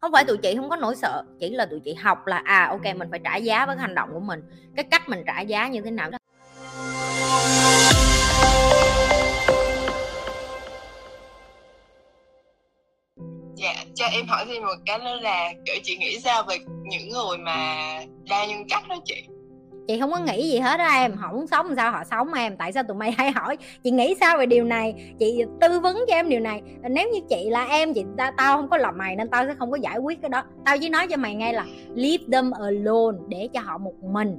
Không phải tụi chị không có nỗi sợ, chỉ là tụi chị học là ok mình phải trả giá với cái hành động của mình, cái cách mình trả giá như thế nào đó. Dạ, cho em hỏi thêm một cái nữa là kiểu chị nghĩ sao về những người mà đa nhân cách đó chị? Chị không có nghĩ gì hết đó em, họ muốn sống sao họ sống em. Tại sao tụi mày hay hỏi chị nghĩ sao về điều này, chị tư vấn cho em điều này. Nếu như chị là em, chị tao không có lòng mày nên tao sẽ không có giải quyết cái đó. Tao chỉ nói cho mày ngay là leave them alone, để cho họ một mình.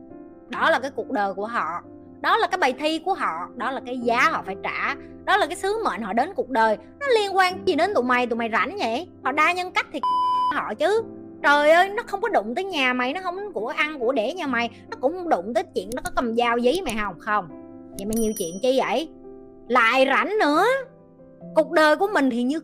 Đó là cái cuộc đời của họ, đó là cái bài thi của họ, đó là cái giá họ phải trả, đó là cái sứ mệnh họ đến cuộc đời. Nó liên quan gì đến tụi mày rảnh vậy? Họ đa nhân cách thì họ chứ. Trời ơi, nó không có đụng tới nhà mày, nó không có của ăn của để nhà mày, nó cũng đụng tới chuyện nó có cầm dao dí mày không? Không. Vậy mày nhiều chuyện chi vậy? Lại rảnh nữa. Cuộc đời của mình thì như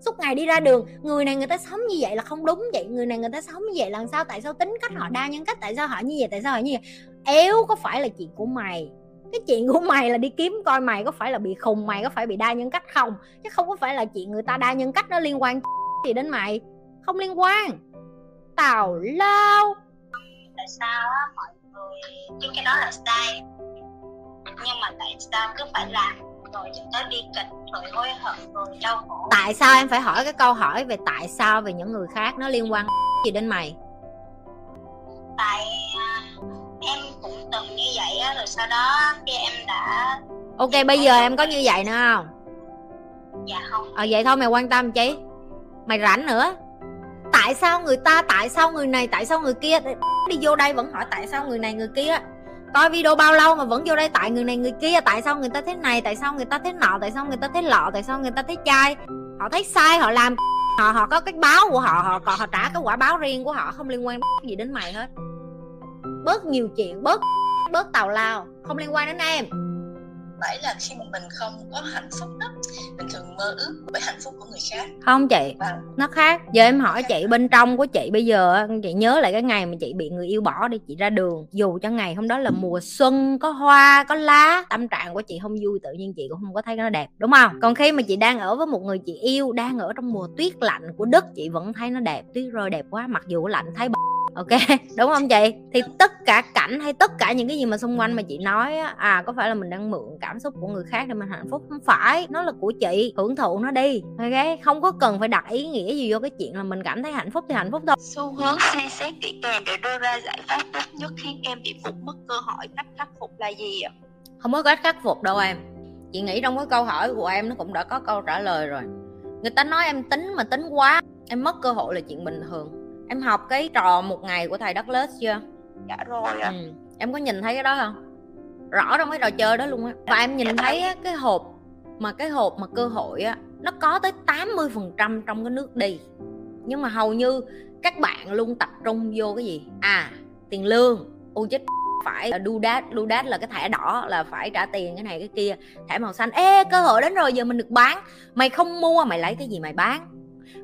suốt ngày đi ra đường, người này người ta sống như vậy là không đúng vậy, người này người ta sống như vậy là sao? Tại sao tính cách họ đa nhân cách? Tại sao họ như vậy? Tại sao họ như vậy? Éo có phải là chuyện của mày? Cái chuyện của mày là đi kiếm coi mày có phải là bị khùng, mày có phải bị đa nhân cách không? Chứ không có phải là chuyện người ta đa nhân cách nó liên quan gì đến mày. Không liên quan. Tào lao. Tại sao á, mọi người biết cái đó là sai, nhưng mà tại sao cứ phải làm rồi chúng ta đi kịch, rồi hối hận, rồi đau khổ? Tại sao em phải hỏi cái câu hỏi về tại sao về những người khác nó liên quan gì đến mày? Tại em cũng từng như vậy á, rồi sau đó khi em đã... Ok, bây giờ em có như vậy nữa không? Dạ không. Vậy thôi mày quan tâm chứ. Mày rảnh nữa. Tại sao người ta, tại sao người này, tại sao người kia? Đi vô đây vẫn hỏi tại sao người này người kia. Coi video bao lâu mà vẫn vô đây tại người này người kia. Tại sao người ta thế này, tại sao người ta thế nọ, tại sao người ta thế lọ, tại sao người ta thế chai. Họ thấy sai họ làm, họ có cái báo của họ, họ trả cái quả báo riêng của họ, không liên quan gì đến mày hết. Bớt nhiều chuyện, bớt tào lao, không liên quan đến em. Phải là khi mà mình không có hạnh phúc đó, mình thường mơ ước về hạnh phúc của người khác. Không chị, nó khác. Giờ em hỏi chị, bên trong của chị bây giờ, chị nhớ lại cái ngày mà chị bị người yêu bỏ đi, chị ra đường, dù cho ngày hôm đó là mùa xuân, có hoa, có lá, tâm trạng của chị không vui, tự nhiên chị cũng không có thấy nó đẹp, đúng không? Còn khi mà chị đang ở với một người chị yêu, đang ở trong mùa tuyết lạnh của đất, chị vẫn thấy nó đẹp, tuyết rơi đẹp quá, mặc dù lạnh thấy b***. Ok, đúng không chị? Thì tất cả cảnh hay tất cả những cái gì mà xung quanh mà chị nói có phải là mình đang mượn cảm xúc của người khác để mình hạnh phúc? Không phải, nó là của chị, hưởng thụ nó đi. Ok, không có cần phải đặt ý nghĩa gì vô cái chuyện là mình cảm thấy hạnh phúc thì hạnh phúc thôi. Xu hướng suy xét kỹ càng để đưa ra giải pháp tốt nhất khiến em bị vụt mất cơ hội, cách khắc phục là gì ạ? Không có cách khắc phục đâu em. Chị nghĩ trong cái câu hỏi của em nó cũng đã có câu trả lời rồi. Người ta nói em tính mà tính quá, em mất cơ hội là chuyện bình thường. Em học cái trò một ngày của thầy Douglas chưa? Dạ rồi ạ. Em có nhìn thấy cái đó không? Rõ trong cái trò chơi đó luôn á. Và em nhìn thấy cái hộp mà cơ hội á, nó có tới 80% trong cái nước đi. Nhưng mà hầu như các bạn luôn tập trung vô cái gì? Tiền lương. Ôi chết, phải đu đát là cái thẻ đỏ, là phải trả tiền cái này cái kia. Thẻ màu xanh, cơ hội đến rồi, giờ mình được bán. Mày không mua, mày lấy cái gì mày bán?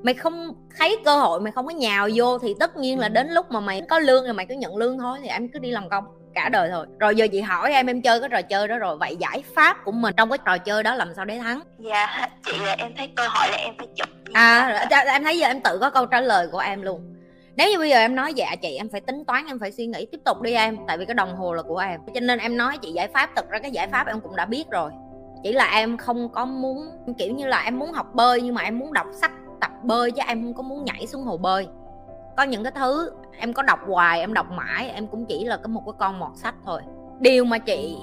Mày không thấy cơ hội, mày không có nhào vô, thì tất nhiên là đến lúc mà mày có lương rồi mày cứ nhận lương thôi. Thì em cứ đi làm công cả đời thôi. Rồi giờ chị hỏi em chơi cái trò chơi đó rồi, vậy giải pháp của mình trong cái trò chơi đó làm sao để thắng? Dạ chị, là em thấy cơ hội là em phải chụp. Em thấy giờ em tự có câu trả lời của em luôn. Nếu như bây giờ em nói dạ chị, em phải tính toán, em phải suy nghĩ, tiếp tục đi em, tại vì cái đồng hồ là của em. Cho nên em nói chị giải pháp, thực ra cái giải pháp em cũng đã biết rồi, chỉ là em không có muốn, kiểu như là em muốn học bơi nhưng mà em muốn đọc sách tập bơi, chứ em không có muốn nhảy xuống hồ bơi. Có những cái thứ em có đọc hoài, em đọc mãi, em cũng chỉ là một cái con mọt sách thôi. Điều mà chị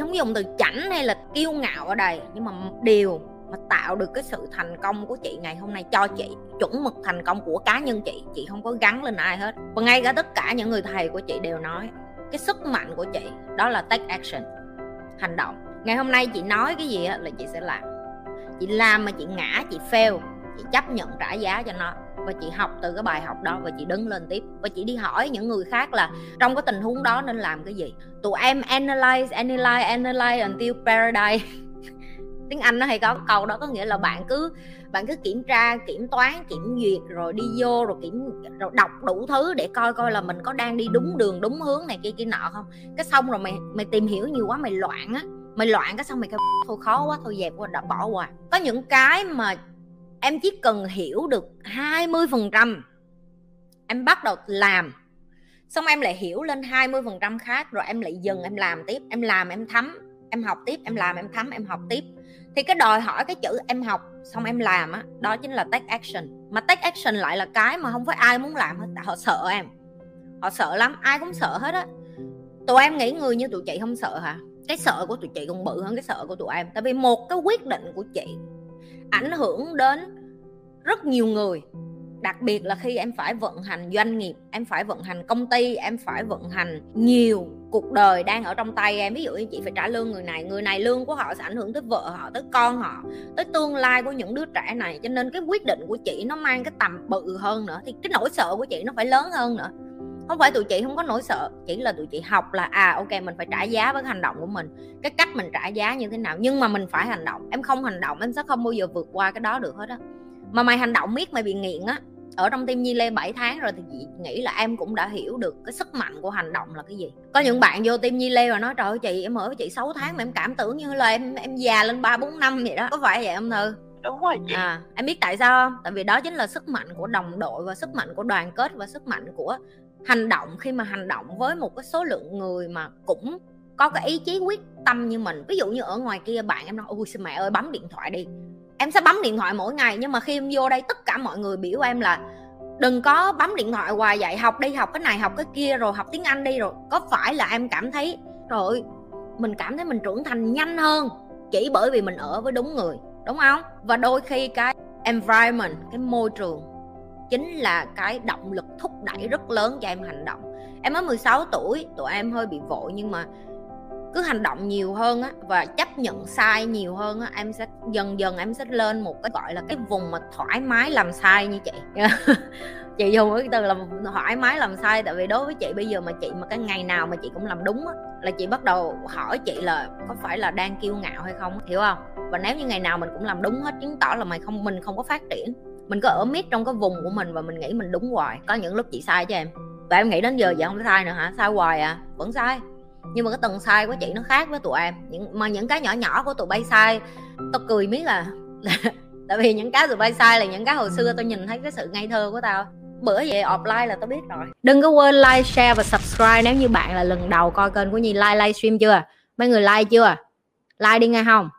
không dùng từ chảnh hay là kiêu ngạo ở đây, nhưng mà điều mà tạo được cái sự thành công của chị ngày hôm nay cho chị, chuẩn mực thành công của cá nhân chị không có gắn lên ai hết. Và ngay cả tất cả những người thầy của chị đều nói cái sức mạnh của chị đó là take action, hành động. Ngày hôm nay chị nói cái gì là chị sẽ làm. Chị làm mà chị ngã, chị fail, chị chấp nhận trả giá cho nó, và chị học từ cái bài học đó, và chị đứng lên tiếp, và chị đi hỏi những người khác là trong cái tình huống đó nên làm cái gì. Tụi em analyze until paradise. Tiếng Anh nó hay có câu đó, có nghĩa là bạn cứ kiểm tra, kiểm toán, kiểm duyệt, rồi đi vô, rồi đọc đủ thứ để coi là mình có đang đi đúng đường, đúng hướng này kia kia nọ không. Cái xong rồi mày tìm hiểu nhiều quá, mày loạn cái xong mày kêu thôi khó quá, thôi dẹp qua, đã bỏ qua. Có những cái mà em chỉ cần hiểu được 20%, em bắt đầu làm, xong em lại hiểu lên 20% khác, rồi em lại dần em làm tiếp, em làm em thấm, em học tiếp, em làm em thấm, em học tiếp. Thì cái đòi hỏi cái chữ em học xong em làm á, đó chính là take action. Mà take action lại là cái mà không phải ai muốn làm hết, họ sợ em, họ sợ lắm, ai cũng sợ hết á. Tụi em nghĩ người như tụi chị không sợ hả? Cái sợ của tụi chị còn bự hơn cái sợ của tụi em. Tại vì một cái quyết định của chị ảnh hưởng đến rất nhiều người. Đặc biệt là khi em phải vận hành doanh nghiệp, em phải vận hành công ty, em phải vận hành nhiều cuộc đời đang ở trong tay em. Ví dụ như chị phải trả lương người này lương của họ sẽ ảnh hưởng tới vợ họ, tới con họ, tới tương lai của những đứa trẻ này. Cho nên cái quyết định của chị nó mang cái tầm bự hơn nữa, thì cái nỗi sợ của chị nó phải lớn hơn nữa. Không phải tụi chị không có nỗi sợ, chỉ là tụi chị học là ok mình phải trả giá với cái hành động của mình, cái cách mình trả giá như thế nào, nhưng mà mình phải hành động. Em không hành động em sẽ không bao giờ vượt qua cái đó được hết á. Mà mày hành động biết mày bị nghiện á. Ở trong team Nhi Lê 7 tháng rồi thì chị nghĩ là em cũng đã hiểu được cái sức mạnh của hành động là cái gì. Có những bạn vô team Nhi Lê và nói trời ơi chị, em ở với chị 6 tháng mà em cảm tưởng như là em già lên 3-4 năm vậy đó. Có phải vậy không Thư? Đúng rồi chị. Em biết tại sao không? Tại vì đó chính là sức mạnh của đồng đội và sức mạnh của đoàn kết và sức mạnh của hành động. Khi mà hành động với một cái số lượng người mà cũng có cái ý chí quyết tâm như mình. Ví dụ như ở ngoài kia bạn em nói ôi xin mẹ ơi bấm điện thoại đi, em sẽ bấm điện thoại mỗi ngày. Nhưng mà khi em vô đây tất cả mọi người biểu em là đừng có bấm điện thoại hoài vậy, học đi, học cái này học cái kia, rồi học tiếng Anh đi. Rồi có phải là em cảm thấy trời ơi, mình cảm thấy mình trưởng thành nhanh hơn chỉ bởi vì mình ở với đúng người, đúng không? Và đôi khi cái environment, cái môi trường chính là cái động lực thúc đẩy rất lớn cho em hành động. Em mới 16 tuổi, tụi em hơi bị vội, nhưng mà cứ hành động nhiều hơn á, và chấp nhận sai nhiều hơn á, em sẽ dần dần em sẽ lên một cái gọi là cái vùng mà thoải mái làm sai như chị. Chị dùng cái từ là thoải mái làm sai. Tại vì đối với chị bây giờ mà chị mà cái ngày nào mà chị cũng làm đúng á, là chị bắt đầu hỏi chị là có phải là đang kiêu ngạo hay không, hiểu không? Và nếu như ngày nào mình cũng làm đúng hết, chứng tỏ là mình không có phát triển, mình cứ ở miết trong cái vùng của mình và mình nghĩ mình đúng hoài. Có những lúc chị sai chứ em, và em nghĩ đến giờ vậy không phải sai nữa hả? Sai hoài à, vẫn sai. Nhưng mà cái tầng sai của chị nó khác với tụi em. Mà những cái nhỏ nhỏ của tụi bay sai tao cười miết à. Tại vì những cái tụi bay sai là những cái hồi xưa tao nhìn thấy cái sự ngây thơ của tao. Bữa về offline là tao biết rồi. Đừng có quên like, share và subscribe. Nếu như bạn là lần đầu coi kênh của Nhi, like livestream chưa? Mấy người like chưa? Like đi nghe không?